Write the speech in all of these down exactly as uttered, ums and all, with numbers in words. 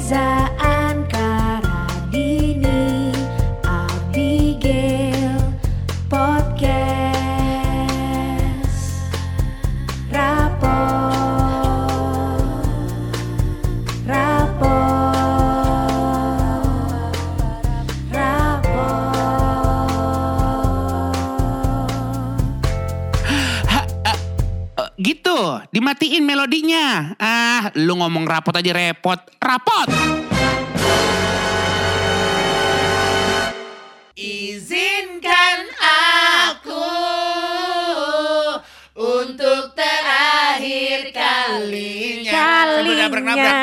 Reza Anka Radini Abigail Podcast Rapor Rapor Rapor Gitu, dimatiin melodinya. Ah, lu ngomong rapot aja repot. Rapot. Izinkan aku untuk terakhir kalinya. Kalinya. Sambil nabrak-nabrak,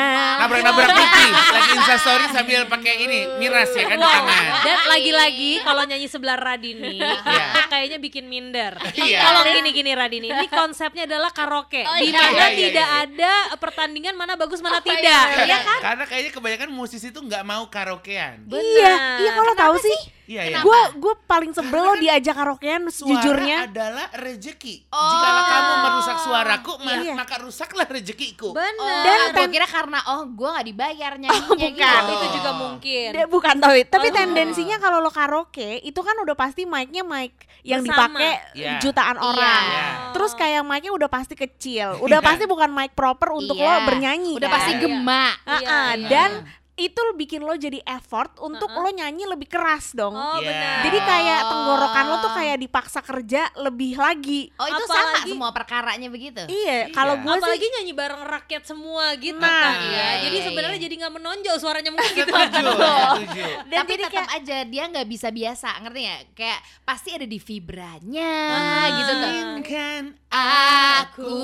nabrak-nabrak pipi. Lagi instastory sambil pakai ini, miras ya kan di tangan. Dan lagi-lagi kalau nyanyi sebelah Radini, yeah. kayaknya bikin minder. Yeah. Kalau gini-gini Radini, ini konsepnya adalah karaoke. Oh, di mana iya, iya, tidak iya. ada pertandingan mana bagus mana apa tidak. Iya ya kan? Karena kayaknya kebanyakan musisi tuh gak mau karaokean. Benar. Iya, iya kalau tahu sih. Iya, iya. Gue gue paling sebel lo diajak karaokean jujurnya. Suara adalah rejeki. Oh. Jikalau kamu merusak suaraku, iya. maka rusaklah rejekiku. Benar. Dan oh, gue kira karena oh gue gak dibayar nyanyinya oh, gitu. Oh. Itu juga mungkin. De, bukan tahu. Tapi oh. tendensinya kalau lo karaoke itu kan udah pasti mic-nya mic yang dipakai yeah. jutaan orang. Yeah. Terus kayak mic-nya udah pasti kecil. Udah pasti bukan mic proper untuk yeah. lo bernyanyi. Udah kan? Pasti gema. Yeah. Uh-uh. Yeah. Dan itu bikin lo jadi effort untuk uh-uh. lo nyanyi lebih keras dong. Oh, yeah. Jadi kayak tenggorokan lo tuh kayak dipaksa kerja lebih lagi. Oh itu apalagi, sama semua perkaranya begitu. Iya, kalau iya. gue apalagi sih nyanyi bareng rakyat semua gitu nah, kan. Iya, iya, jadi iya, sebenarnya iya. jadi nggak menonjol suaranya mungkin gitu. Setuju, setuju. Dan tapi tetap kayak, aja dia nggak bisa biasa, ngerti nggak? Kayak pasti ada di vibranya ah, gitu tuh. Kan aku.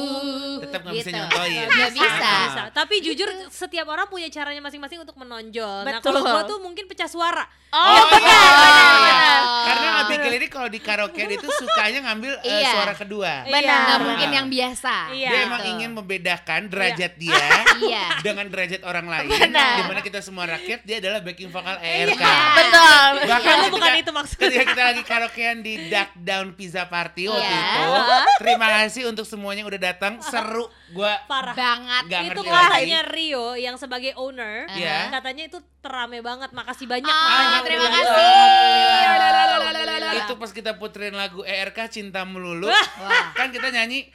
Tetap nggak gitu. bisa nyontoin. Nggak bisa. bisa. Tapi jujur setiap orang punya caranya masing-masing untuk menonjol. Betul. Nah kalau gue tuh mungkin pecah suara. Oh, oh benar. Oh. Karena Abigail ini kalau di karaoke itu sukanya ngambil uh, suara kedua. Benar. Nah, mungkin yang biasa. Iya. Dia emang ingin membedakan derajat iya. dia dengan derajat orang lain. Benar. Dimana kita semua rakyat dia adalah backing vokal E R K. Iya. Betul. Bahkan ketika, bukan itu maksudnya. Ketika kita lagi karaokean di Duck Down Pizza Party waktu yeah. itu. Terima kasih untuk semuanya yang udah datang. Seru. Gue banget. Itu katanya Rio yang sebagai owner. Iya. Yeah. Katanya itu terame banget, makasih banyak oh, makanya terima kasih oh. Itu pas kita puterin lagu E R K Cinta Melulu kan kita nyanyi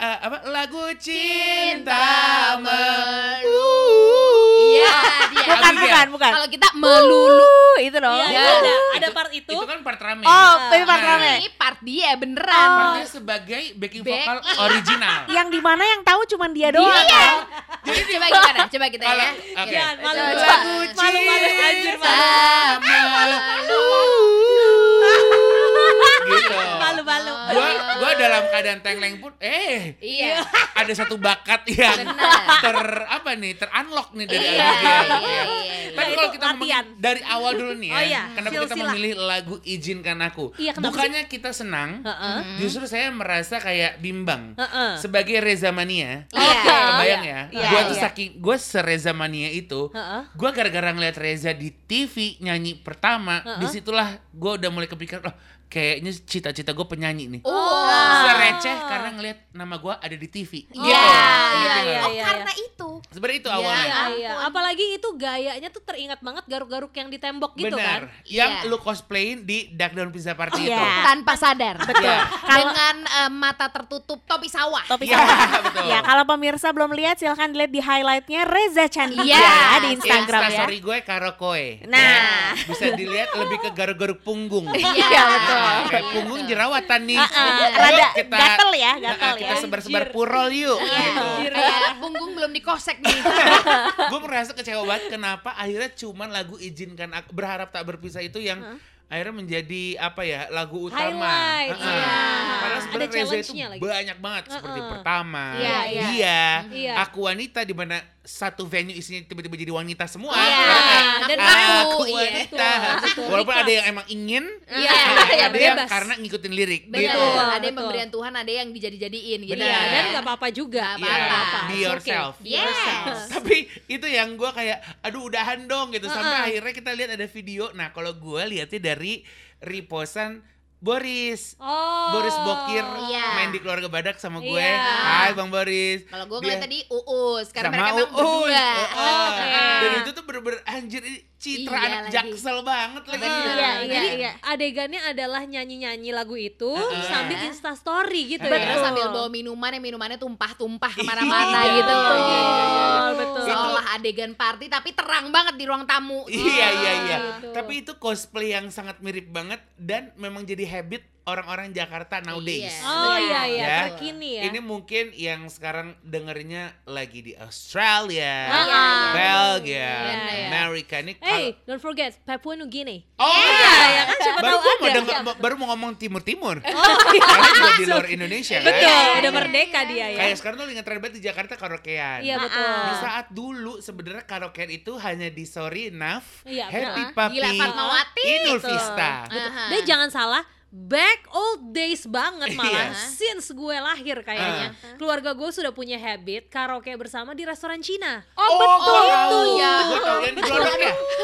uh, apa lagu Cinta Melulu iya dia bukan Abigail. bukan bukan kalau kita melulu uh, itu loh ya, ya. ada ada part itu itu kan part rame oh tapi part nah, rame ini part dia beneran oh. part dia sebagai backing Back vokal in. original yang di mana yang tahu cuma dia doang iya. jadi coba gimana coba kita Malu, ya okay. Jangan, malu malu malu malu anjir malu malu gitu malu malu gua gua dalam keadaan tengleng pun eh iya ada satu bakat yang benar. ter apa nih ter-unlock nih dari iya, Abigail iya, iya, tapi iya. kalau kita mem- dari awal dulu nih ya oh, iya. kenapa Silsila. kita memilih lagu Izinkan Aku iya, bukannya sih? kita senang uh-uh. justru saya merasa kayak bimbang uh-uh. sebagai Reza Mania uh-uh. kebayang uh-uh. ya uh-uh. gua tuh uh-uh. saking gua se-Reza Mania itu uh-uh. gua gara-gara ngeliat Reza di T V nyanyi pertama uh-uh. disitulah gua udah mulai kepikiran loh kayaknya cita-cita gue penyanyi nih. Oh. Sereceh karena ngeliat nama gue ada di T V. Iya. Oh, yeah. yeah, yeah, yeah, oh yeah. karena itu. Sebenarnya itu yeah, awalnya. Yeah, yeah. Apalagi itu gayanya tuh teringat banget garuk-garuk yang di tembok gitu Bener. kan. Yang yeah. lu cosplayin di Duck Down Pizza Party oh, itu. Yeah. Tanpa sadar. Betul. Dengan uh, mata tertutup topi sawah. Topi yeah, sawah. Betul. Ya kalau pemirsa belum lihat silahkan lihat di highlightnya Reza Chan Ija yeah. di Instagram ya. Instastory gue karaoke. Nah. Ya. Bisa dilihat lebih ke garuk-garuk punggung. Iya yeah, betul. Kayak punggung jerawatan nih. Uh-uh. Rada kita, gatel ya, gatel kita ya. Kita sebar-sebar purol yuk. Gitu. Kayak punggung belum dikosek nih. Gue merasa kecewa banget kenapa akhirnya cuman lagu Izinkan Aku Berharap Tak Berpisah itu yang huh? akhirnya menjadi apa ya lagu utama. Highlight. Uh-uh. Yeah. Karena sebenarnya Reza itu lagi. banyak banget uh-uh. seperti pertama, yeah, yeah. dia, yeah. Aku Wanita di mana satu venue isinya tiba-tiba jadi wanita semua. Yeah. Karena, dan aku, aku wanita. Iya. Betul. Walaupun ada yang emang ingin, yeah. ada, ada yang karena ngikutin lirik. Betul. Gitu. Betul. Ada yang pemberian Tuhan, ada yang dijadi-jadiin. Gitu. Yeah. Dan nggak apa-apa juga. Apa-apa. Yeah. Apa-apa. Be yourself. Okay. Yes. Yourself. Tapi itu yang gue kayak, aduh udahan dong gitu. Sampai uh-uh. akhirnya kita lihat ada video. Nah kalau gue lihatnya dari reposan Boris, oh, Boris Bokir yeah. main di Keluarga Badak sama gue. Yeah. Hai Bang Boris. Kalau gue ngeliat tadi Uus, karena mereka memang berdua. Uus, oh, oh, oh, Dan itu tuh bener-bener anjir citra iya anak lagi. Jaksel banget lagi. Iya, iya, iya, iya. Adegannya adalah nyanyi-nyanyi lagu itu uh, sambil Insta Story gitu. Betul. Ya. Sambil bawa minuman yang minumannya tumpah-tumpah kemana-mana iya, gitu. Betul, iya, iya, iya. Betul. Seolah adegan party tapi terang banget di ruang tamu. Iya, iya, iya. Betul. Tapi itu cosplay yang sangat mirip banget dan memang jadi habit orang-orang Jakarta nowadays. Iya. Oh iya iya, ya. Terkini ya. Ini mungkin yang sekarang dengernya lagi di Australia, ah, iya, Belgia, iya, iya. Amerika ini. Hey, don't forget Papua New Guinea. Oh iya, iya, iya kan siapa baru tahu ada. Denger, iya. Baru mau ngomong timur-timur. Oh iya. Karena di luar Indonesia kan. Betul, iya, udah merdeka iya, dia ya. Kayak sekarang tuh ingat banget di Jakarta karaokean. Iya betul. Di saat dulu sebenarnya karaokean itu hanya di Sorinaf, iya, Happy Papi, Inul Vizta. Dan jangan salah, back old days banget malah, yes. Since gue lahir kayaknya uh. keluarga gue sudah punya habit karaoke bersama di restoran Cina. Oh, oh betul itu oh, ya.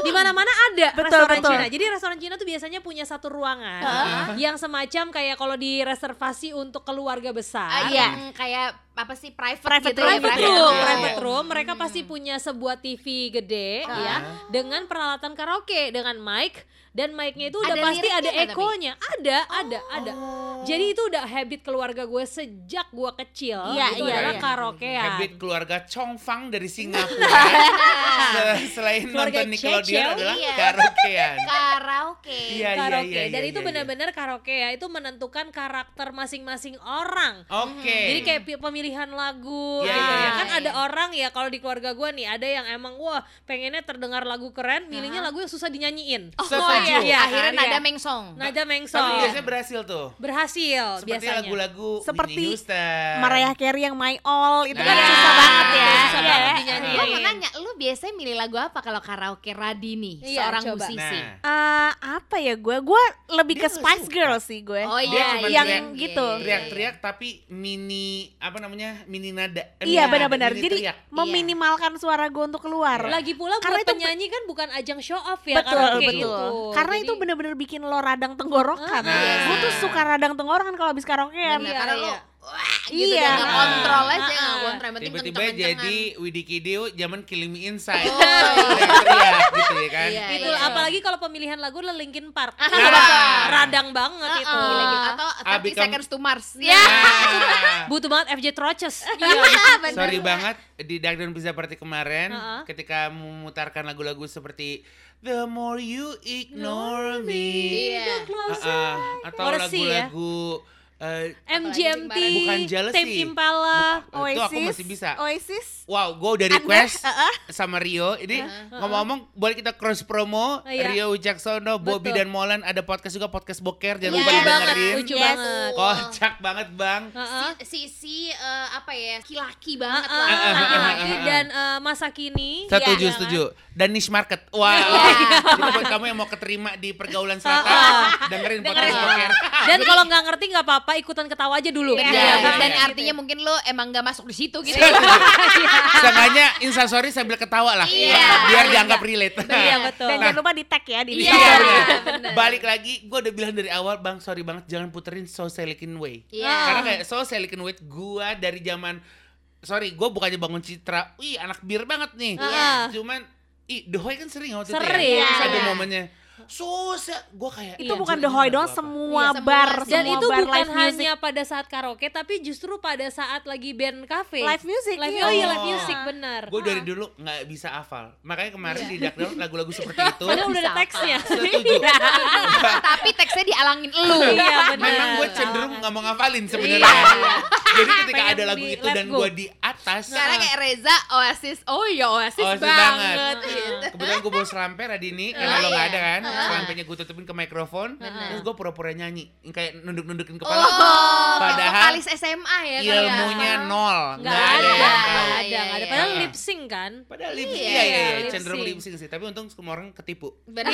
Di mana-mana ada betul, restoran betul. Cina. Jadi restoran Cina tuh biasanya punya satu ruangan uh. yang semacam kayak kalau di reservasi untuk keluarga besar. Uh, iya, hmm, kayak apa sih private, private gitu room, ya, private room, yeah. private room. Mereka hmm. pasti punya sebuah T V gede uh. ya, dengan peralatan karaoke dengan mic dan mic-nya itu udah ada pasti ada ekonya, ada, oh. ada, ada. Jadi itu udah habit keluarga gue sejak gue kecil. Iya, itu iya, adalah iya. karaokean. Habit keluarga Chong Fang dari Singapura. Selain keluarga nonton Nickelodeon adalah iya. karaokean. Karaoke. Iya, karaoke. Iya, iya, iya, dan itu iya, iya. benar-benar karaoke ya. Itu menentukan karakter masing-masing orang. Oke. Okay. Jadi kayak pemilihan lagu. Iya, gitu. iya, kan iya. ada orang ya kalau di keluarga gue nih ada yang emang wah pengennya terdengar lagu keren, milihnya lagu yang susah dinyanyiin. Oh, oh. Ya, ya, akhirnya ya. nada mengsong. Nada mengsong. Tapi biasanya berhasil tuh. Berhasil seperti biasanya. Lagu-lagu seperti Mariah Carey yang My All itu nah. kan susah banget ya. Susah ya. banget dinyanyiin. Gue mau nanya, lu biasanya milih lagu apa kalau karaoke Radini ya, seorang coba. musisi? Nah. Uh, apa ya gue? Gue lebih dia ke Spice Girls sih gue. Oh iya, iya. yang teriak, gitu. Teriak-teriak tapi mini apa namanya? Mini nada. Eh, iya benar-benar. Jadi teriak. meminimalkan iya. suara gue untuk keluar. Lagi pula buat penyanyi kan bukan ajang show off ya karaoke itu. Karena Jadi, itu bener-bener bikin lo radang tenggorokan. Uh, iya. Gue tuh suka radang tenggorokan kalau abis karaokean. Iya, karena iya. lo wah, gitu iya. gak kontrol aja, uh, gak kontrol. Tiba-tiba jadi Widi Kidio zaman Killing Me Inside. Oh, iya. gitu ya kan. Iya, itu iya. apalagi kalau pemilihan lagu adalah Linkin Park. Nah, nah, radang banget uh, itu. Uh, Atau thirty seconds to Mars Ya. Nah. Butuh banget F J Troches. Iya, sorry banget di Duck Down Pizza Party kemarin uh-huh. ketika memutarkan lagu-lagu seperti The More You Ignore no, Me, me. Yeah. Uh-uh. atau Morsi, lagu-lagu ya? Uh, M G M T, bukan jealousy, Tame Impala, Buka, Oasis, itu aku masih bisa. Oasis. Wow, gue udah request Anda, uh-uh. sama Rio. Ini uh-huh. ngomong-ngomong, boleh kita cross promo. Uh, iya. Rio Ucaksono, Bobby dan Molan ada podcast juga, podcast Boker. Jangan yeah. lupa didengerin. Lucu yes. banget, kocak banget bang. Uh-uh. Si si uh, apa ya, laki-laki banget uh-uh. lah. Uh-uh. Laki-laki uh-uh. dan uh, masa kini. Setuju, ya, setuju. Kan? Dan niche market. Wah, wow. Jadi buat kamu yang mau keterima di pergaulan selatan, uh-uh. dengerin podcast Boker. Dan kalau nggak ngerti nggak apa-apa. Apa ikutan ketawa aja dulu ya, ya, ya, dan ya, artinya gitu. Mungkin lo emang gak masuk di situ gitu. Sengaja instastory sambil ketawa lah yeah. biar dianggap relate. Iya betul. Dan nah, jangan lupa di tag ya di. Iya. Yeah. Balik lagi, gue udah bilang dari awal bang, sorry banget jangan puterin So Silicon Way. Yeah. Karena kayak So Silicon Way gue dari zaman, sorry gue bukannya bangun citra, wih anak bir banget nih. Yeah. Cuman, ih The Hoy kan sering waktu sering, itu ya. Sering. Ada ya. momennya. Susah, gue kayak itu iya, bukan The Hoy doang, semua iya, bar semua, dan itu bar, bukan hanya music. Pada saat karaoke tapi justru pada saat lagi band cafe live music, live, oh iya live music benar. Gue dari dulu nggak bisa hafal, makanya kemarin yeah. di Duck Down lagu-lagu seperti itu. Padahal udah ada teksnya. Setuju. Tapi teksnya dialangin lu. Iya, memang gue cenderung nggak mau ngafalin sebenarnya. Jadi ketika pengen ada lagu di, itu dan gue di atas. Sekarang kayak Reza Oasis, oh iya Oasis, Oasis banget. banget. Kebetulan gue bawa selampe Radini, karena lo nggak ada kan. Selampainya gue tutupin ke mikrofon, bener. Terus gue pura-pura nyanyi, kayak nunduk-nundukin kepala. Oh, padahal vokalis S M A ya kan? Ilmunya ya. nol, nggak ada, nggak ada, nggak ada, ada. ada. Padahal lip sync kan? Padahal lip sync, iya, iya, iya. cenderung lip sync sih. Tapi untung semua orang ketipu. Benar,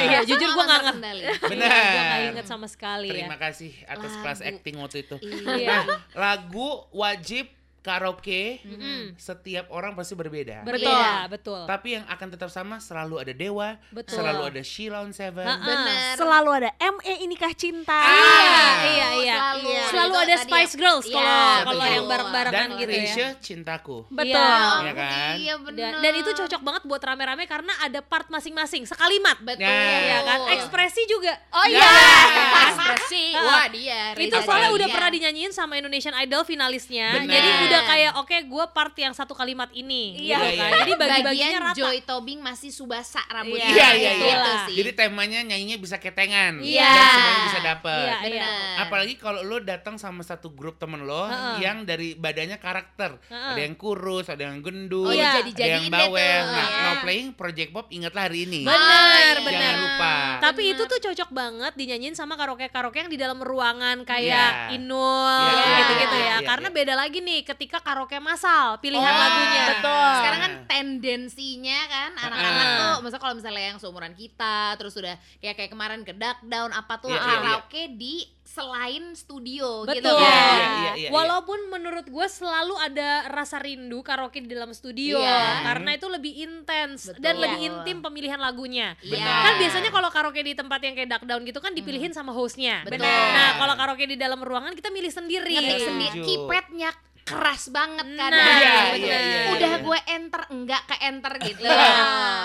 iya, jujur gue nggak ngendali. Benar, gue nggak inget sama sekali. Terima kasih atas kelas acting waktu itu. Nah, lagu wajib karaoke mm-hmm. setiap orang pasti berbeda. Berbeda, betul. Tapi yang akan tetap sama selalu ada Dewa, betul. Selalu ada Sheila on Seven, benar. Selalu ada M E Inikah Cinta. Ah, iya, iya, selalu, iya. Selalu ada Spice Girls kalau iya, kalau yang bareng-barengan gitu ya. Dan Indonesia Cintaku. Betul. Iya kan? Iya, dan, dan itu cocok banget buat rame-rame karena ada part masing-masing sekalimat. Betul. Iya ya, kan? Ekspresi juga. Oh iya. Yeah. Ekspresi. Wah, dia. Itu soalnya udah pernah dinyanyiin sama Indonesian Idol finalisnya. Jadi udah kayak oke okay, gue part yang satu kalimat ini iya, gitu kan. Iya, jadi bagi-bagian rata. Joy Tobing masih Subasa rambutnya. Iya, iya, iya. Gitu. Jadi temanya nyanyinya bisa ketengan. Iya. Dan semuanya bisa dapet. Iya, iya. Apalagi kalau lo datang sama satu grup temen lo uh-uh. yang dari badannya karakter. Uh-uh. Ada yang kurus, ada yang gendut, oh, iya. ada yang bawel. Nah, yeah. Now Playing Project Pop ingatlah hari ini. Bener, oh, bener. Jangan lupa. Tapi bener. Itu tuh cocok banget dinyanyiin sama karaoke-karaoke yang di dalam ruangan kayak yeah. Inul yeah. gitu-gitu ya. Yeah. Karena yeah. beda lagi nih ketika karaoke masal pilihan oh, lagunya betul. Sekarang kan tendensinya kan anak-anak uh. tuh maksudnya kalau misalnya yang seumuran kita terus udah ya kayak kemarin ke Duck Down apa tuh yeah, karaoke yeah, yeah. di selain studio betul. Gitu kan yeah, yeah, yeah, yeah, walaupun yeah. menurut gue selalu ada rasa rindu karaoke di dalam studio yeah. karena itu lebih intens dan yeah. lebih intim pemilihan lagunya yeah. kan biasanya kalau karaoke di tempat yang kayak Duck Down gitu kan dipilihin hmm. sama hostnya betul. Nah kalau karaoke di dalam ruangan kita milih sendiri ngetik sendiri kipetnya keras banget kan nah, iya, iya, iya, udah iya. gue enter enggak ke enter gitu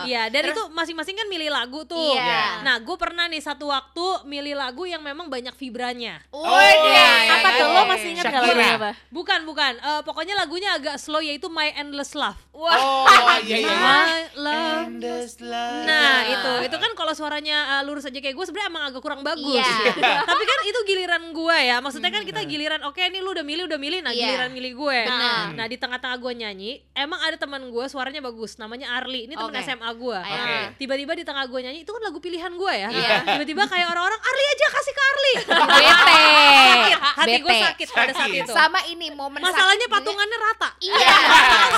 ya dari itu masing-masing kan milih lagu tuh iya. Nah gue pernah nih satu waktu milih lagu yang memang banyak vibranya oh, oh iya apa tuh iya, iya. Lo masih ingat gak lagunya apa? Bukan bukan uh, pokoknya lagunya agak slow yaitu My Endless Love wah oh, iya, iya. My love. Endless Love nah itu itu kan kalau suaranya uh, lurus aja kayak gue sebenarnya emang agak kurang bagus yeah. Tapi kan itu giliran gue ya maksudnya kan kita giliran oke okay, ini lu udah milih udah milih nah yeah. giliran milih gue. Nah, nah di tengah-tengah gue nyanyi, emang ada teman gue suaranya bagus, namanya Arli. Ini teman okay. S M A gue. Okay. Tiba-tiba di tengah gue nyanyi, itu kan lagu pilihan gue ya. Yeah. Tiba-tiba kayak orang-orang Arli aja kasih ke Arli. Bete. Sakit. Hati gue sakit pada saat itu. Sama ini momen. Masalahnya patungannya rata. Iya.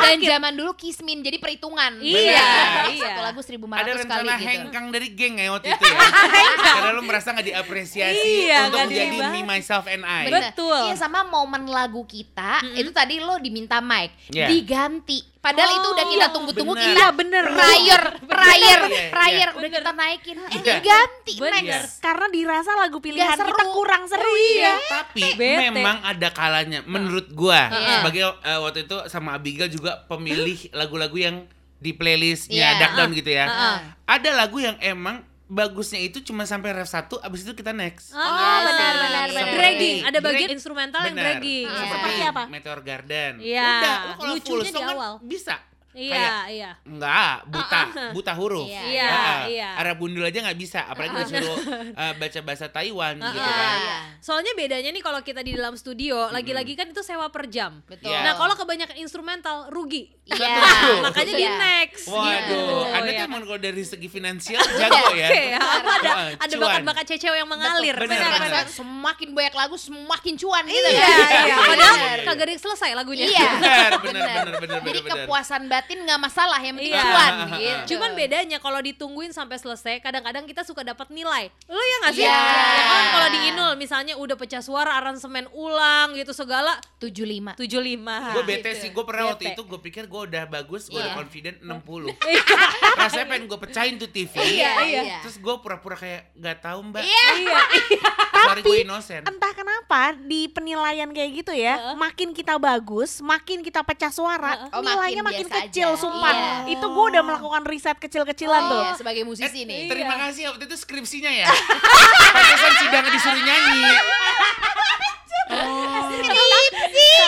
Dan zaman dulu kismin jadi perhitungan. Iya. Satu lagu seribu empat ratus kali gitu. Ada rencana hengkang dari geng ya waktu itu ya. Karena lo merasa nggak diapresiasi iya, untuk menjadi me myself and I. Betul. Iya sama momen lagu kita. Mm-hmm. Itu tadi lo diminta mic yeah. diganti padahal oh, itu udah kita tunggu-tunggu bener. Kita bener prior prior prior udah bener. Kita naikin eh diganti next karena dirasa lagu pilihan kita kurang seru oh, iya. Tapi bete. Memang ada kalanya menurut gua yeah. sebagai uh, waktu itu sama Abigail juga pemilih lagu-lagu yang di playlistnya yeah. Duck Down uh, gitu ya uh, uh. Ada lagu yang emang bagusnya itu cuma sampai ref satu, abis itu kita next. Oh, oh benar, benar, benar. Dragging, ada bagian Drag, instrumental yang dragging. Benar, yeah. seperti apa? Meteor Garden. Yeah. Udah, lu kalau full song kan bisa. Iya, yeah, iya. Yeah. Enggak, buta, buta huruf. Iya, yeah. iya. Yeah. Nah, Arab bundul aja nggak bisa, apalagi disuruh uh, baca bahasa Taiwan uh, gitu kan. Yeah. Soalnya bedanya nih kalau kita di dalam studio, mm-hmm. lagi-lagi kan itu sewa per jam. Betul. Yeah. Nah, kalau kebanyakan instrumental rugi. Iya. Yeah. Makanya di next. Waduh, yeah. Anda tuh emang kalau dari segi finansial jago ya. Oke, ya. Ada ada bakat-bakat cewek yang mengalir. Benar-benar. Semakin banyak lagu semakin cuan gitu. Iya, iya. Padahal kagak ada yang selesai lagunya. Iya. Benar, benar, benar, benar. Jadi kepuasan batin nggak masalah yang penting cuan iya. gitu. Cuman bedanya kalau ditungguin sampai selesai kadang-kadang kita suka dapat nilai lo ya nggak sih yeah. ya kan kalau di Inul misalnya udah pecah suara aransemen ulang gitu segala tujuh puluh lima tujuh puluh lima gue bete gitu. Sih gue pernah bete. Waktu itu gue pikir gue udah bagus gue yeah. udah confident enam puluh rasanya pengen gue pecahin tuh T V yeah, yeah. terus gue pura-pura kayak nggak tahu mbak yeah. sorry gue innocent entah kenapa di penilaian kayak gitu ya uh. makin kita bagus makin kita pecah suara uh. oh, nilainya makin, makin kecil aja. Sumpah yeah. itu gue udah melakukan riset kecil-kecilan oh, tuh iya, sebagai musisi eh, nih terima iya. kasih waktu itu skripsinya ya pantesan sidang disuruh nyanyi oh.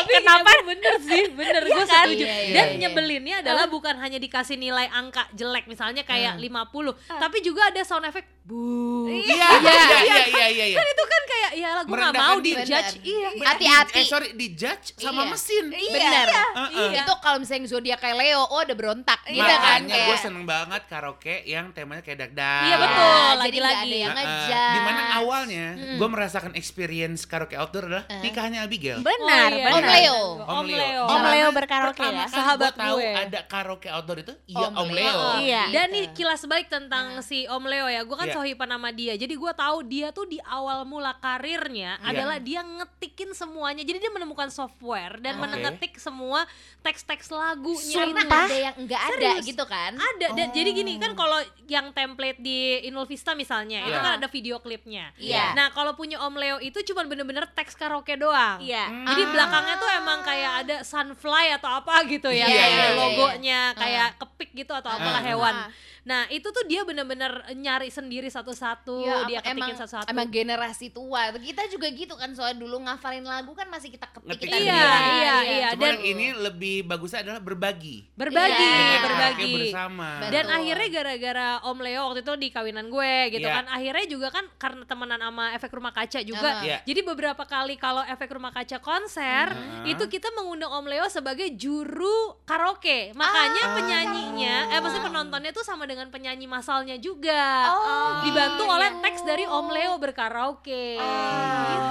Tapi kenapa bener sih bener gue setuju iya, iya, dan iya. nyebelinnya adalah uh. bukan hanya dikasih nilai angka jelek misalnya kayak uh. lima puluh uh. tapi juga ada sound effect bu iya iya iya iya iya kan itu kan kayak ya lagu nggak mau di judge iya hati-hati eh sorry di judge sama iya. mesin iya. benar iya. Uh, uh. iya. Itu kalau misalnya zodiak kayak Leo oh udah berontak gitu kan makanya gue seneng banget karaoke yang temanya kayak Duck Down iya betul ya, lagi-lagi yang uh, uh, dimana awalnya hmm. gue merasakan experience karaoke outdoor adalah uh. nikahnya Abigail benar oh, iya. benar Om Leo Om Leo Om Leo berkaraoke ya sahabat gue tahu ada karaoke outdoor itu iya Om Leo dan nih kilas balik tentang si Om Leo ya gue kan kehohipan nama dia. Jadi gue tahu dia tuh di awal mula karirnya yeah. adalah dia ngetikin semuanya. Jadi dia menemukan software dan okay. mengetik semua teks-teks lagunya. Karena ada yang nggak ada serius, gitu kan? Ada. Dan oh. jadi gini kan kalau yang template di Inul Vizta misalnya yeah. itu kan ada video klipnya. Yeah. Nah kalau punya Om Leo itu cuma bener-bener teks karaoke doang. Yeah. Mm. Jadi belakangnya tuh emang kayak ada sunfly atau apa gitu ya, yeah, kayak yeah, logonya yeah. kayak uh. kepik gitu atau apalah uh. hewan. Uh. Nah itu tuh dia bener-bener nyari sendiri satu-satu ya, dia ketikin satu-satu. Emang generasi tua, kita juga gitu kan, soalnya dulu ngafalin lagu kan masih kita ketik. Iya, iya, iya. Dan ini lebih bagusnya adalah berbagi. Berbagi, iya. berbagi bersama. Dan betul. Akhirnya gara-gara Om Leo waktu itu di kawinan gue gitu yeah. kan, akhirnya juga kan karena temenan sama Efek Rumah Kaca juga. Yeah. Jadi beberapa kali kalau Efek Rumah Kaca konser uh-huh. itu kita mengundang Om Leo sebagai juru karaoke. Makanya ah, penyanyinya, ah. eh maksudnya penontonnya tuh sama dengan penyanyi masalnya juga oh, dibantu iya. oleh teks dari Om Leo berkaraoke oh, gitu.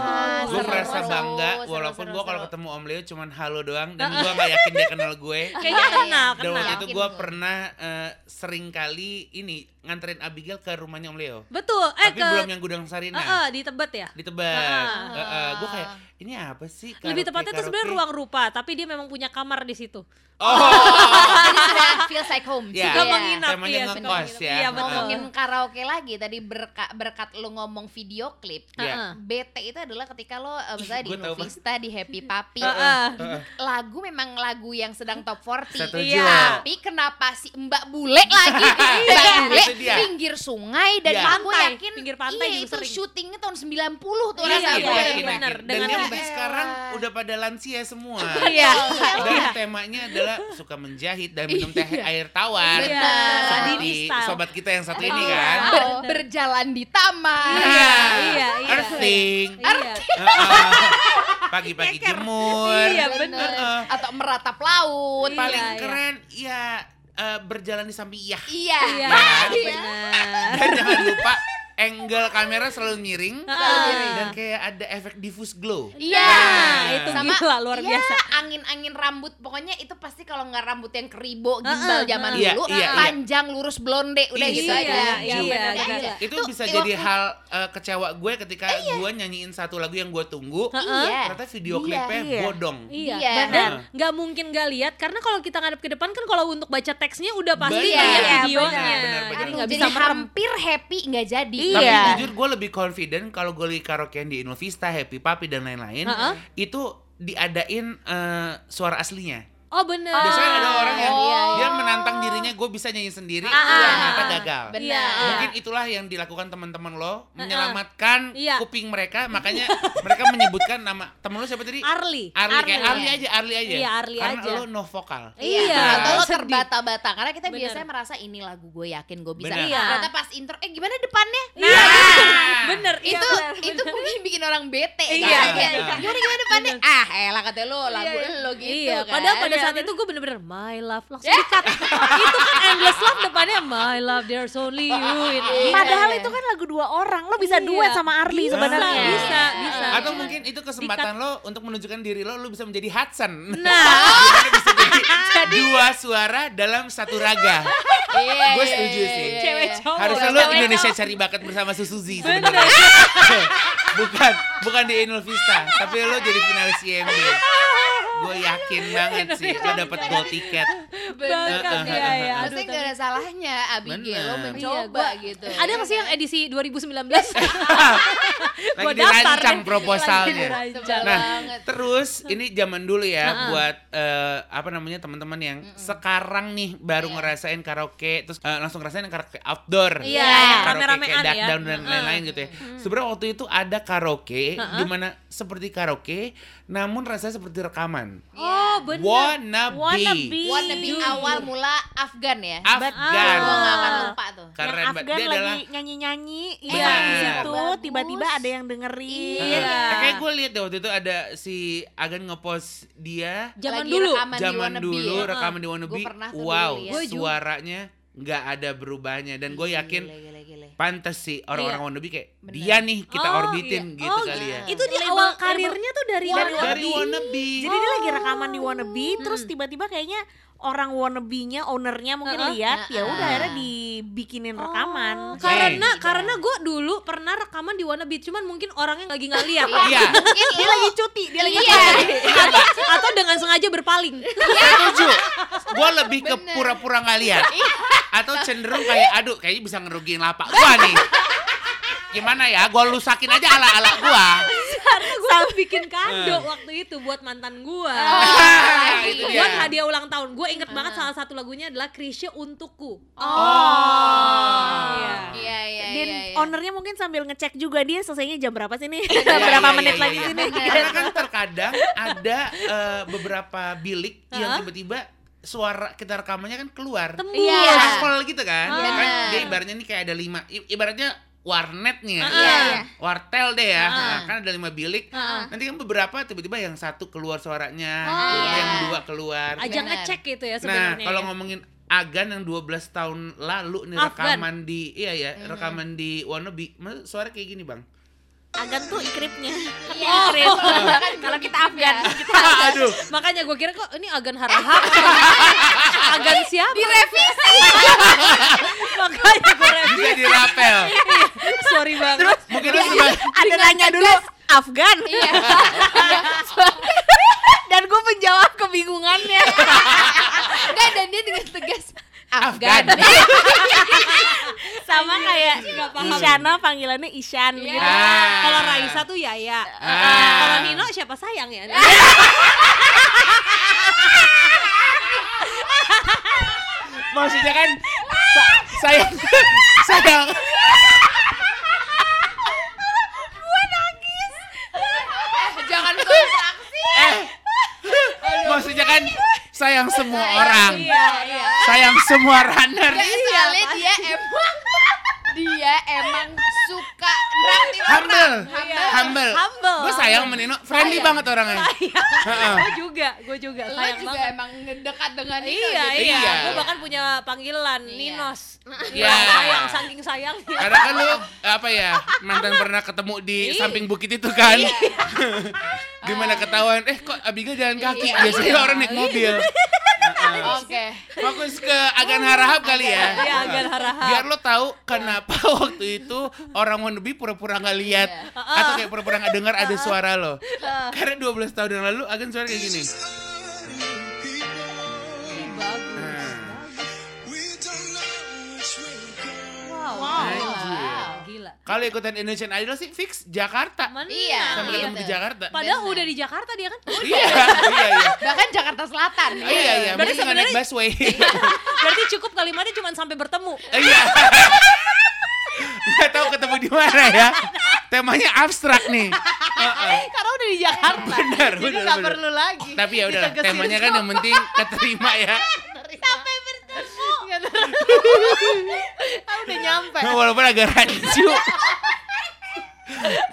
Gue merasa bangga seru, walaupun gue kalau ketemu Om Leo cuman halo doang dan gue gak yakin dia kenal gue. Kayaknya kenal, kenal. Dan waktu itu gue pernah uh, sering kali ini nganterin Abigail ke rumahnya Om Leo. Betul eh, tapi ke, belum yang Gudang Sarina uh, uh, di Tebet ya? Di Tebet uh, uh, uh, gue kayak ini apa sih karaoke, lebih tepatnya itu sebenarnya ruang rupa tapi dia memang punya kamar di situ. Oh, jadi sebenarnya feels like home yeah. juga yeah. menginap ya. Ngekos ya. Iya, ngomongin karaoke lagi tadi berkat berkat lu ngomong video klip. Yeah. B T itu adalah ketika lo uh, misalnya di Inul Vizta di Happy Papi. Uh, uh, uh. Lagu memang lagu yang sedang top forty. Iya. Tapi kenapa si Mbak Bule lagi? Mbak Bule pinggir sungai dan yeah. aku yakin pinggir pantai iya, itu sering. Syutingnya tahun sembilan puluh tuh iya, rasanya. Iya, iya, benar. Dan dia sekarang udah pada lansia semua. Iya. Dan temanya adalah suka menjahit dan minum teh air tawar. Benar. Di sobat kita yang satu oh, ini kan ber, berjalan di taman iya, iya, iya, earthing iya. uh, pagi-pagi jemur iya, bener. Uh, atau meratap laut iya, paling keren iya uh, berjalan di sampingnya iya, iya, iya. Dan jangan lupa angle kamera selalu miring, selalu miring dan kayak ada efek diffuse glow. Iya, nah, itu sama, gila luar ya, biasa. Angin-angin rambut pokoknya itu pasti kalau nggak rambut yang keribo gimbal zaman uh-uh. dulu, yeah, yeah, panjang yeah. lurus blonde udah yeah, gitu aja. Iya, iya, iya. Itu tuh, bisa jadi waktu, hal uh, kecewa gue ketika iya. gue nyanyiin satu lagu yang gue tunggu, iya. ternyata video klipnya iya, bodong. Iya. iya. Dan nggak mungkin nggak lihat karena kalau kita ngadep ke depan kan kalau untuk baca teksnya udah pasti lihat iya, iya, videonya. Benar, jadi hampir happy nggak jadi. Tapi yeah. jujur gue lebih confident kalau gue lagi karaokean di Inul Vizta, Happy Papi dan lain-lain uh-uh. itu diadain uh, suara aslinya. Oh bener. Biasanya ada orang yang oh. dia menantang dirinya gue bisa nyanyi sendiri ah, ternyata gagal. Bener. Mungkin itulah yang dilakukan teman-teman lo menyelamatkan ah, kuping mereka makanya mereka menyebutkan nama temen lo siapa tadi? Arli. Arli, Arli. kayak Arli aja, Arli aja. Iya, Arli karena aja. Lo no vokal. Iya. Nah, atau lo terbata-bata karena kita bener. biasanya merasa ini lagu gue yakin gue bisa. Bener. Ternyata pas intro eh gimana depannya? Nah. nah. Bener. Itu bener, bener. itu mungkin bikin orang bete. Iya. Gimana gimana depannya? Ah, elah kata lo lagu lo gitu kan. Padahal saat itu gue bener-bener my love langsung yeah. dikat itu kan endless love depannya my love there's only you in yeah. padahal yeah. itu kan lagu dua orang lo bisa yeah. duet sama Arli sebenarnya bisa, bisa bisa atau mungkin itu kesempatan dikat. Lo untuk menunjukkan diri lo lo bisa menjadi Hudson nah bisa jadi jadi dua suara dalam satu raga yeah, gue setuju sih yeah, yeah, yeah. harusnya lo Indonesia cari bakat bersama Susuzi sebenarnya bukan bukan di Inul Vizta tapi lo jadi finalis I M B. Gue yakin banget sih lo dapet gold ticket. Bener kan ya ya. Maksudnya gak ada salahnya Abigail lo mencoba iya, gitu. Ada gak sih yang edisi dua ribu sembilan belas? Lagi dirancang proposalnya. Nah terus ini zaman dulu ya buat uh, apa namanya teman-teman yang mm-mm. sekarang nih baru yeah. ngerasain karaoke. Terus uh, langsung ngerasain karaoke outdoor. Iya yeah. Karaoke kayak Duck Down dan lain-lain gitu ya. Sebenarnya waktu itu ada karaoke dimana seperti karaoke namun rasanya seperti rekaman. Oh bener. Wannabe. Wannabe. Wannabe awal mula Afgan ya. Afgan. Gue gak akan lupa tuh. Yang Afgan dia lagi adalah nyanyi-nyanyi. Iya. Itu tiba-tiba ada yang dengerin. Iya. Nah, kayak gue liat deh waktu itu ada si Agan ngepost dia. Zaman dulu. Zaman dulu rekaman di Wannabe. Wow. Suaranya nggak ada berubahnya dan gue yakin. Pantes sih orang-orang Wannabe kayak bener. Dia nih kita oh, orbitin iya. gitu oh, kali ya. Itu di awal karirnya tuh dari dari Wannabe. Jadi oh. dia lagi rekaman di Wannabe hmm. terus tiba-tiba kayaknya orang wannabe-nya, ownernya mungkin uh-uh. lihat, uh-uh. ya udah akhirnya dibikinin rekaman. Oh, karena hey. karena gue dulu pernah rekaman di wannabe, cuman mungkin orangnya lagi nggak lihat. Iya. Dia lagi cuti, dia lagi cuti. Atau, atau dengan sengaja berpaling. Setuju. Gue lebih ke pura-pura nggak lihat. Atau cenderung kayak aduh, kayaknya bisa ngerugiin lapak gue nih. Gimana ya, gue lusakin aja ala-ala gue. Karena gue tuh bikin kado uh. waktu itu buat mantan gue oh, buat hadiah ulang tahun. Gue inget uh. banget salah satu lagunya adalah Krisya Untukku. Oh, oh. Iya. Iya, iya, dan iya, iya. ownernya mungkin sambil ngecek juga dia selesainya jam berapa sih nih. Iya, berapa iya, menit iya, lagi iya. sih nih. Karena kan terkadang ada uh, beberapa bilik uh. yang tiba-tiba suara kita rekamannya kan keluar tembus yeah. gitu kan, yeah. kan dia ibaratnya nih kayak ada lima, ibaratnya warnet nih ya, uh-uh. yeah. wartel deh ya, uh-uh. nah, kan ada lima bilik, uh-uh. nanti kan beberapa tiba-tiba yang satu keluar suaranya, oh, yeah. yang dua keluar, ajang ngecek gitu ya sebenarnya. Nah kalau ya. ngomongin Agan yang dua belas tahun lalu nih Afgan. rekaman di, iya ya mm-hmm. rekaman di Wannabe, suara kayak gini bang. Agan tuh ikripnya, yeah. oh, ikrip. Oh. Kalau kita Afgan, kita aduh. Makanya gue kira kok ini Agan Harahap, Agan siapa? Direvisi. Makanya gue revisi. Bisa dirapel. Sorry banget. Terus mungkin ya, ya, ada nanya dulu Afgan. Iya. Dan gue menjawab kebingungannya. Enggak, dan dia dengan tegas. Afgan. Sama kayak Isyana panggilannya Isyan yeah. gitu. Ah. Kalau Raisa tuh Yaya. Ah. Kalau Nino siapa sayang ya? Maksudnya kan sa- sayang sayang. Gua nangis. Jangan kontraksi. Eh. Maksudnya kan sayang semua sayang, orang. Iya, iya. Sayang semua runner. Ya, soalnya dia emang dia emang suka nerangin orang. Humble. Humble. Humble. Humble. Gue sayang sama Nino, friendly sayang. banget orangnya. Gue juga, gue juga sayang banget. Lo juga banget. Emang dekat dengan Nino. Iya, gitu. iya. iya. Gue bahkan punya panggilan iya. Ninos. Iya. Yeah. Sayang, saking sayang. Karena kan lo apa ya, mantan pernah ketemu di Iyi. samping bukit itu kan. Gimana ketahuan, eh kok Abigail jalan kaki, Iyi. biasanya Iyi. orang naik mobil. Oke, okay. fokus ke Agan Harahap kali ya. Iya, Agan Harahap. Biar lo tahu kenapa waktu itu orang wannabe pura-pura nggak lihat yeah. atau kayak pura-pura nggak dengar ada suara lo. Karena dua belas tahun yang lalu Agan suara kayak gini. Nah. Wow. Wow. Wow. Gila. Kalau ikutan Indonesian Idol sih fix Jakarta. Mana? Iya. Sampai ketemu iya. di Jakarta. Padahal bener. Udah di Jakarta dia kan. Udah. Iya, iya, iya. Bahkan Jakarta Selatan. Iya, iya. iya. Berarti sebenarnya naik busway. Berarti cukup kalimatnya cuma sampai bertemu. Iya. Enggak tahu ketemu di mana ya. Temanya abstrak nih. Uh-uh. Karena udah di Jakarta. Benar, jadi benar. Enggak perlu lagi. Tapi ya udah, temanya kan yang penting keterima ya. Sampai bertemu. Ah, udah nyampe. Nah, walaupun agak rancu.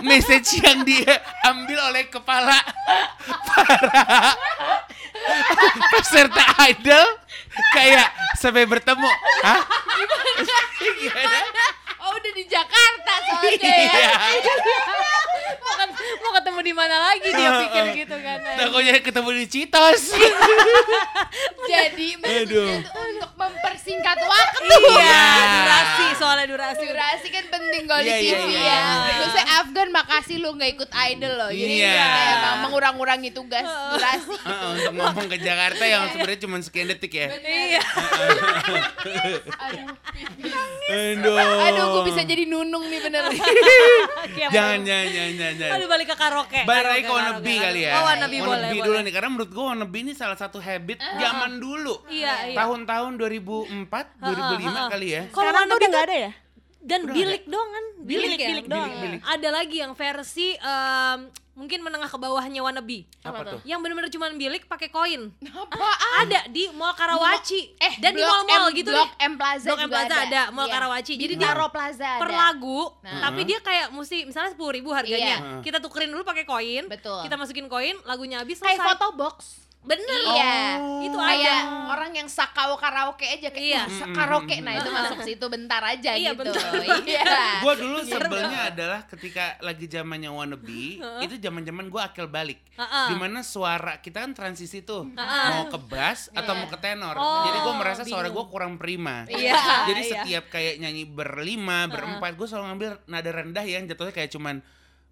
Message yang diambil oleh kepala para peserta idol kayak sampai bertemu. Hah? Gimana? Oh, udah di Jakarta soalnya ya. Mau, mau ketemu di mana lagi dia pikir oh, oh. gitu kan. Takutnya ketemu di Citos. Jadi untuk mempersingkat waktu. Iya, durasi, soalnya durasi. Durasi kan penting kalau yeah, di T V yeah, yeah. ya. Terus saya Afgan makasih lu enggak ikut idol loh. Jadi yeah. kayak mengurang-urangi tugas durasi. Uh, uh, untuk ngomong ke Jakarta yang sebenarnya cuma sekian detik ya. Iya. Aduh. Aduh, aku bisa jadi nunung nih beneran. Jangan, jangan, jangan, jangan. Aduh, balik ke karaoke. Balik ke wannabe kali ya. Oh, wannabe boleh. Wannabe dulu nih karena menurut gue wannabe ini salah satu habit zaman dulu. Iya, iya. Tahun-tahun dua ribu empat, dua ribu lima kali ya. Kalau sekarang tuh udah enggak ada ya? Dan udah bilik ada. Doang kan? Bilik, bilik, ya? bilik doang. Bilik, bilik. Ada lagi yang versi um, mungkin menengah ke bawahnya wannabe. Apa, Apa tuh? Yang benar-benar cuma bilik pakai koin. Ah, ada di Mal Karawaci. Mo- eh, dan di mall-mall gitu. Block M Plaza Block M Plaza ada, ada Mal yeah. Karawaci. Jadi di Rao Plaza per ada. lagu, nah. tapi dia kayak mesti misalnya sepuluh ribu harganya. Yeah. Kita tukerin dulu pakai koin. Betul. Kita masukin koin, lagunya habis selesai. Kayak photo box. Bener ya, oh. Itu kayak oh. orang yang sakau karaoke aja kayak iya. mm-hmm. karaoke, nah itu masuk situ bentar aja iya, gitu. Iya. Gue dulu sebelnya adalah ketika lagi zamannya Wannabe, itu zaman-zaman gue akil balik, uh-uh. dimana suara kita kan transisi tuh uh-uh. mau ke bass atau yeah. mau ke tenor, oh, jadi gue merasa bingung. Suara gue kurang prima. Yeah. Jadi yeah. setiap kayak nyanyi berlima, berempat, gue selalu ngambil nada rendah yang jatuhnya kayak cuman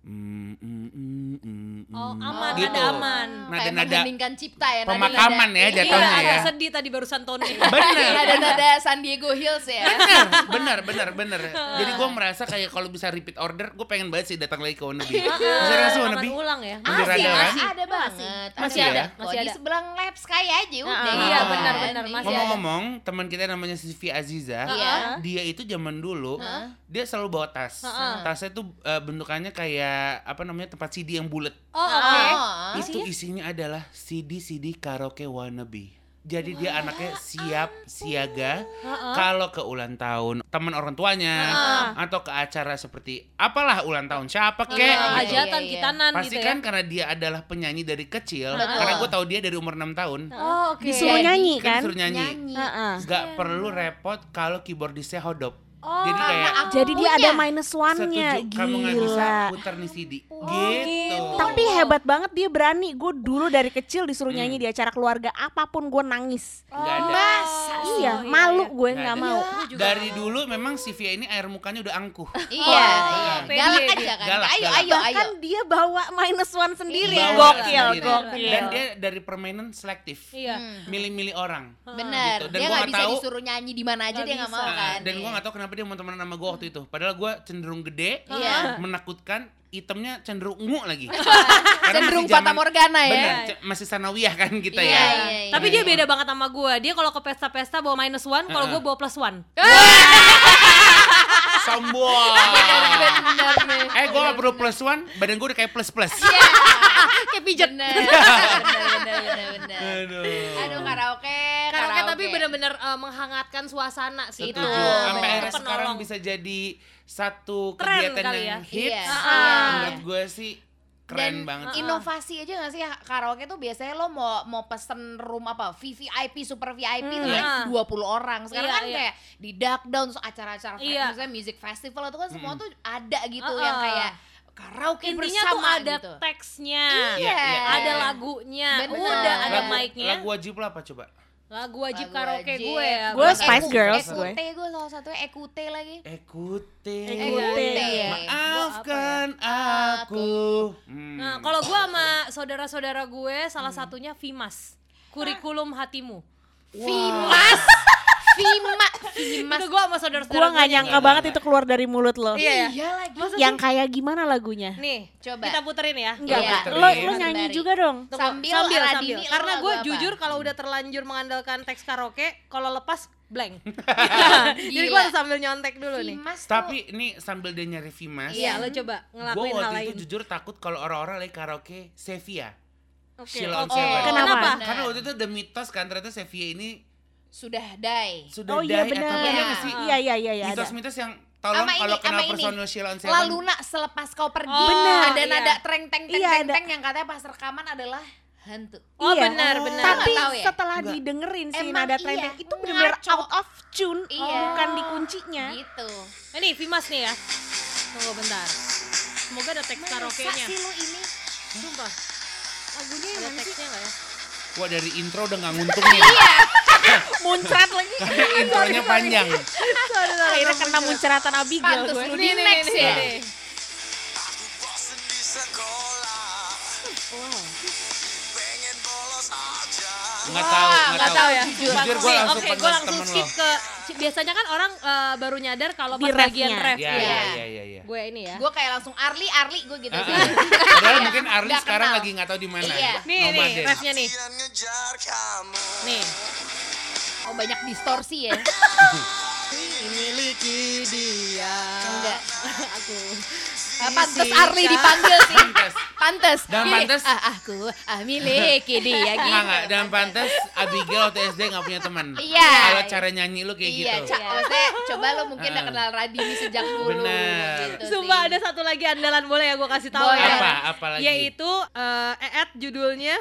Mm, mm, mm, mm, oh aman, gitu. Ada aman nada, kayak mengheningkan cipta ya. Pemakaman nada, ya jatuhnya iya, ya agak sedih tadi barusan Tony. Bener. Nada-nada San Diego Hills ya. Bener, bener, bener, bener. Jadi gue merasa kayak kalau bisa repeat order, gue pengen banget sih datang lagi ke Wannabe. Bisa langsung Wannabe? Aman ulang ya? Masih, masih, masih ada banget. Masih ada? Masih ada. Di sebelah lab sky aja udah. Iya bener, bener. Ngomong-ngomong, teman kita namanya Sivi Aziza. Dia itu zaman dulu, dia selalu bawa tas. Tasnya tuh bentukannya kayak apa namanya tempat C D yang bulat. Oh, okay. Oh, itu isinya adalah C D C D karaoke Wannabe. Jadi wow. dia anaknya siap siaga uh-uh. kalau ke ulang tahun teman orang tuanya uh-uh. atau ke acara seperti apalah ulang tahun siapa kek uh-uh. gitu. Hajatan kitanan gitu. Pasti kan ya? Karena dia adalah penyanyi dari kecil. Uh-uh. Karena gue tahu dia dari umur enam tahun. Oh, okay. Disuruh nyanyi kan? Disuruh nyanyi. nyanyi. Uh-uh. Gak yeah. perlu repot kalau keyboardisnya hodop. Oh, jadi kayak jadi dia ada minus one-nya. Setuju, gila. Kamu gak bisa putar nih C D. Oh, gitu. gitu. Tapi hebat banget dia berani. Gue dulu dari kecil disuruh hmm. nyanyi di acara keluarga apapun gue nangis. Oh. Gak ada. Mas, oh, iya, iya, malu gue gak, gak mau. Ya. Dari dulu memang Sivia ini air mukanya udah angkuh. Iya, oh, iya. Galak aja kan. Galak, ayo, galak. ayo, ayo. Kan dia bawa minus one sendiri. Bawa gokil, sendiri. gokil. Dan dia dari permainan selektif. Iya. Hmm. Milih-milih orang. Bener. Gitu. Dan dia gak bisa tahu, disuruh nyanyi di mana aja dia bisa. gak mau kan. Dan gue gak tahu kenapa dia mau temenan sama gue waktu itu. Padahal gue cenderung gede, yeah. menakutkan, itemnya cenderung ungu lagi. Cenderung Fata Morgana ya. Bener, c- masih sanawiyah kan kita yeah, ya. Yeah, yeah, yeah. Tapi dia beda banget sama gue. Dia kalau ke pesta-pesta bawa minus one, kalau gue bawa plus one. Sombong. Eh gue gak perlu plus one, badan gue udah kayak plus-plus. Yeah. Kayak pijat. Bener-bener. Aduh. Aduh karaoke. Karaoke tapi bener-bener uh, menghangatkan suasana sih. Betul. Itu. Sampai akhirnya sekarang bisa jadi satu trend kegiatan yang ya? hits. Yes. Uh-huh. Uh, menurut gue sih keren dan banget. Dan inovasi aja gak sih karaoke tuh biasanya lo mau mau pesen room apa V V I P, super V I P hmm. tuh kan dua puluh orang. Sekarang iya, kan iya. kayak di Duck Down, acara-acara iya. misalnya music festival itu kan semua hmm. tuh ada gitu uh-huh. yang kayak karaoke intinya bersama tuh ada gitu. Teksnya, iya, iya, ada iya. lagunya, bener. Udah ada lagu, mic-nya. Lagu wajib lah apa coba? Lagu wajib lagu karaoke wajib. gue ya. Gue Spice Girls gue. Ekute gue salah satunya Ekute lagi. Ekute. Ekute. Ya. Maafkan aku. aku. Hmm. Nah, kalau gue sama saudara-saudara gue salah hmm. satunya Vimas. Kurikulum Hatimu. Wow. Vimas. Vimas, Vimas. Itu gue sama saudara-saudara gue. Gue gak nyangka banget itu keluar dari mulut lo. Iya, iya lagi. Maksud yang kayak gimana lagunya? Nih, coba. Kita puterin ya. Enggak, iya. lo, lo nyanyi juga dong. Sambil, sambil, sambil. Karena gue jujur kalau udah terlanjur mengandalkan teks karaoke, kalau lepas blank. Jadi gue harus sambil nyontek dulu nih. Tapi ini sambil dia nyari Vimas. Iya, lo coba ngelakuin hal lain. Gue waktu itu jujur takut kalau orang-orang lagi karaoke Sevia. Oke. Kenapa? Karena waktu itu ada mitos kan ternyata Sevia ini sudah die. Sudah oh, die. Iya benar. Iya iya iya iya. Mitos-mitos yang tolong kalau kena personal Sheila on Seven. Lalu nak selepas kau pergi. Oh, benar. Dan iya. ada treng teng teng teng teng yang katanya pas rekaman adalah hantu. Oh iya. benar benar. Tapi ya? setelah Enggak. didengerin sih nada treng teng itu benar-benar out of tune, iya. bukan dikuncinya. Gitu. Ini Vimas nih ya. Tunggu bentar. Semoga ada teks karaoke-nya. Masa sih lo ini? Sumpah. Lagunya ada teksnya enggak ya? Wah dari intro udah gak nguntung nih. Iya. Muncrat lagi. Karena intronya panjang. Akhirnya kena munceratan Abigail gue. Pantus lu di next ya. Nggak tahu, nggak tahu ya. Jujur gue langsung penas temen lo. Oke, gue langsung skip ke. Biasanya kan orang uh, baru nyadar kalau pas bagian ref. Iya, iya, iya, iya. Gue ini ya. Gue kayak langsung Arli, Arli gue gitu. Padahal mungkin Arli gak sekarang kenal. Lagi nggak tahu di mana. Iya. Nih, no nih, refnya nih. Nih. Oh banyak distorsi ya. Miliki dia. Enggak, aku. Pantes Arli dipanggil sih. Pantes. Pantes. Dan pantes. Ah, aku ah, miliki dia gitu. Enggak, enggak. Dan pantes Abigail waktu S D gak punya teman. Iya. Kalau cara nyanyi lu kayak iya, gitu. Iya. Maksudnya coba lu mungkin udah kenal Radini sejak dulu. Bener. Gitu sumpah sih. Ada satu lagi andalan boleh ya gue kasih tahu. Boleh. Apa? Apa lagi? Yaitu uh, E E T judulnya.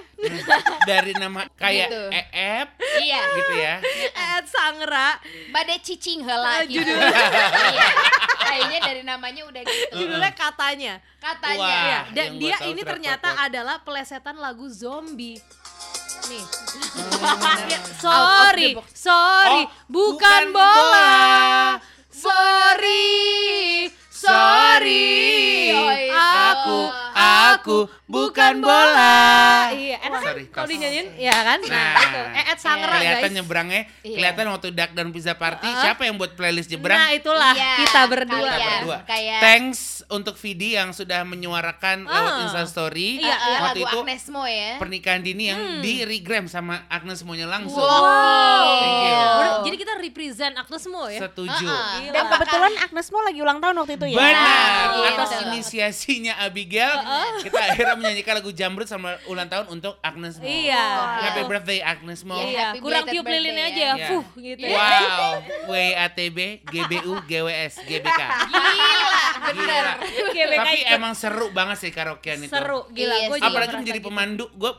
Dari nama kayak gitu. E E T. Iya. Gitu ya. E E T Sangra. Bade cicing hela. Judulnya. Iya. Kayaknya dari namanya udah gitu. Judulnya katanya. Katanya. Wah, ya. Dan dia ini ternyata repot. Adalah pelesetan lagu zombie. Nih. Sorry, sorry, oh, bukan bola. Sorry, sorry. Aku, aku bukan bola. Iya, enak kan kalau dinyanyiin, ya kan? Nah, E E T Sangra guys. Kelihatan nyebrangnya, kelihatan waktu Duck Down Pizza Party, siapa yang buat playlist nyebrang? Nah, itulah kita berdua. Thanks untuk Vidi yang sudah menyuarakan lewat Instastory. Waktu itu pernikahan Dini yang di-regram sama Agnez Mo-nya langsung. Jadi kita represent Agnez Mo ya? Setuju. Dan kebetulan Agnez Mo lagi ulang tahun waktu itu ya? Benar, atas inisiasinya Abigail, kita akhirnya menyanyikan lagu Jamrut sama ulang tahun untuk Agnez Mo. Iya. Happy birthday Agnez Mo. Iya. Kurang tiup lilinnya aja ya. Fuh gitu. Wow. W A T B G B U G W S G B K. Gila, bener. Tapi emang seru banget sih karaokean itu. Seru, gila. Apalagi menjadi pemandu, gue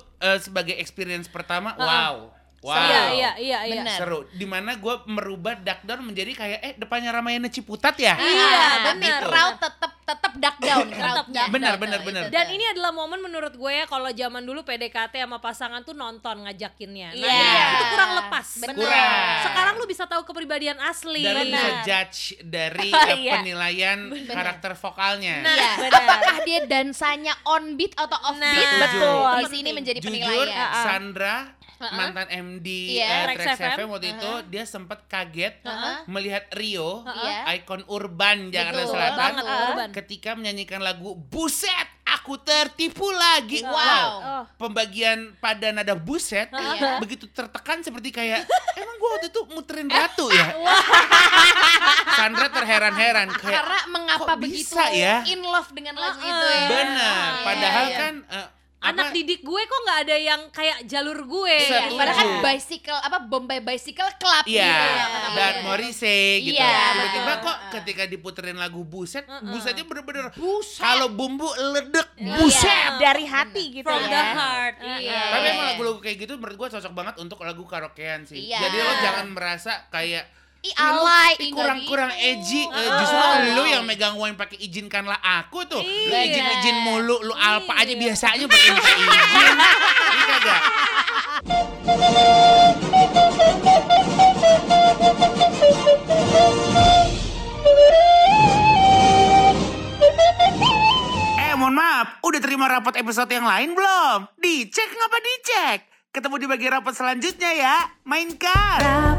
sebagai experience pertama, wow. Wow, iya, iya, iya, iya. Seru. Dimana gue merubah Duck Down menjadi kayak eh depannya Ramayana Ciputat ya. Iya, benar. Rao tetap tetap Duck Down. Tetap Duck Down. Benar, benar, benar. Dan ini adalah momen menurut gue ya kalau zaman dulu P D K T sama pasangan tuh nonton ngajakinnya. Nah, yeah. Itu kurang lepas. Bener. Kurang. Sekarang lu bisa tahu kepribadian asli. Dan bisa judge dari penilaian bener. Karakter vokalnya. Nah, iya. Apakah dia dansanya on beat atau off nah, beat? Betul. Di sini menjadi penilaian. Jujur, Sandra mantan M D yeah, uh, Trax F M waktu uh-huh. itu dia sempat kaget uh-huh. melihat Rio uh-huh. ikon urban Jakarta betul, Selatan uh-huh. ketika menyanyikan lagu Buset Aku Tertipu Lagi. Wow, wow. Oh. Pembagian pada nada buset uh-huh. begitu tertekan seperti kayak emang gue waktu itu muterin ratu ya. Sandra terheran-heran kayak, karena mengapa begitu ya? In love dengan lagu uh-huh. itu ya. Benar, oh, padahal yeah, yeah. kan uh, anak apa? Didik gue kok gak ada yang kayak jalur gue ya, padahal kan bicycle, apa Bombay Bicycle Club yeah. gitu ya dan Morrissey gitu yeah. tiba-tiba kok ketika diputerin lagu Buset, uh-uh. busetnya bener-bener buset. Kalau bumbu ledek, yeah. buset dari hati gitu from ya. The heart uh-uh. yeah. Tapi emang lagu-lagu kayak gitu menurut gue cocok banget untuk lagu karaokean sih yeah. Jadi lo jangan merasa kayak I alay, kurang-kurang edgy, oh. justru lu yang megang wine pakai izinkanlah aku tuh. Iya. Lu izin-izin mulu, lu alpa iya. aja biasanya pakai izin. Ini kagak. Eh, mohon maaf, udah terima rapot episode yang lain belum? Dicek ngapa dicek? Ketemu di bagian rapot selanjutnya ya. Mainkan.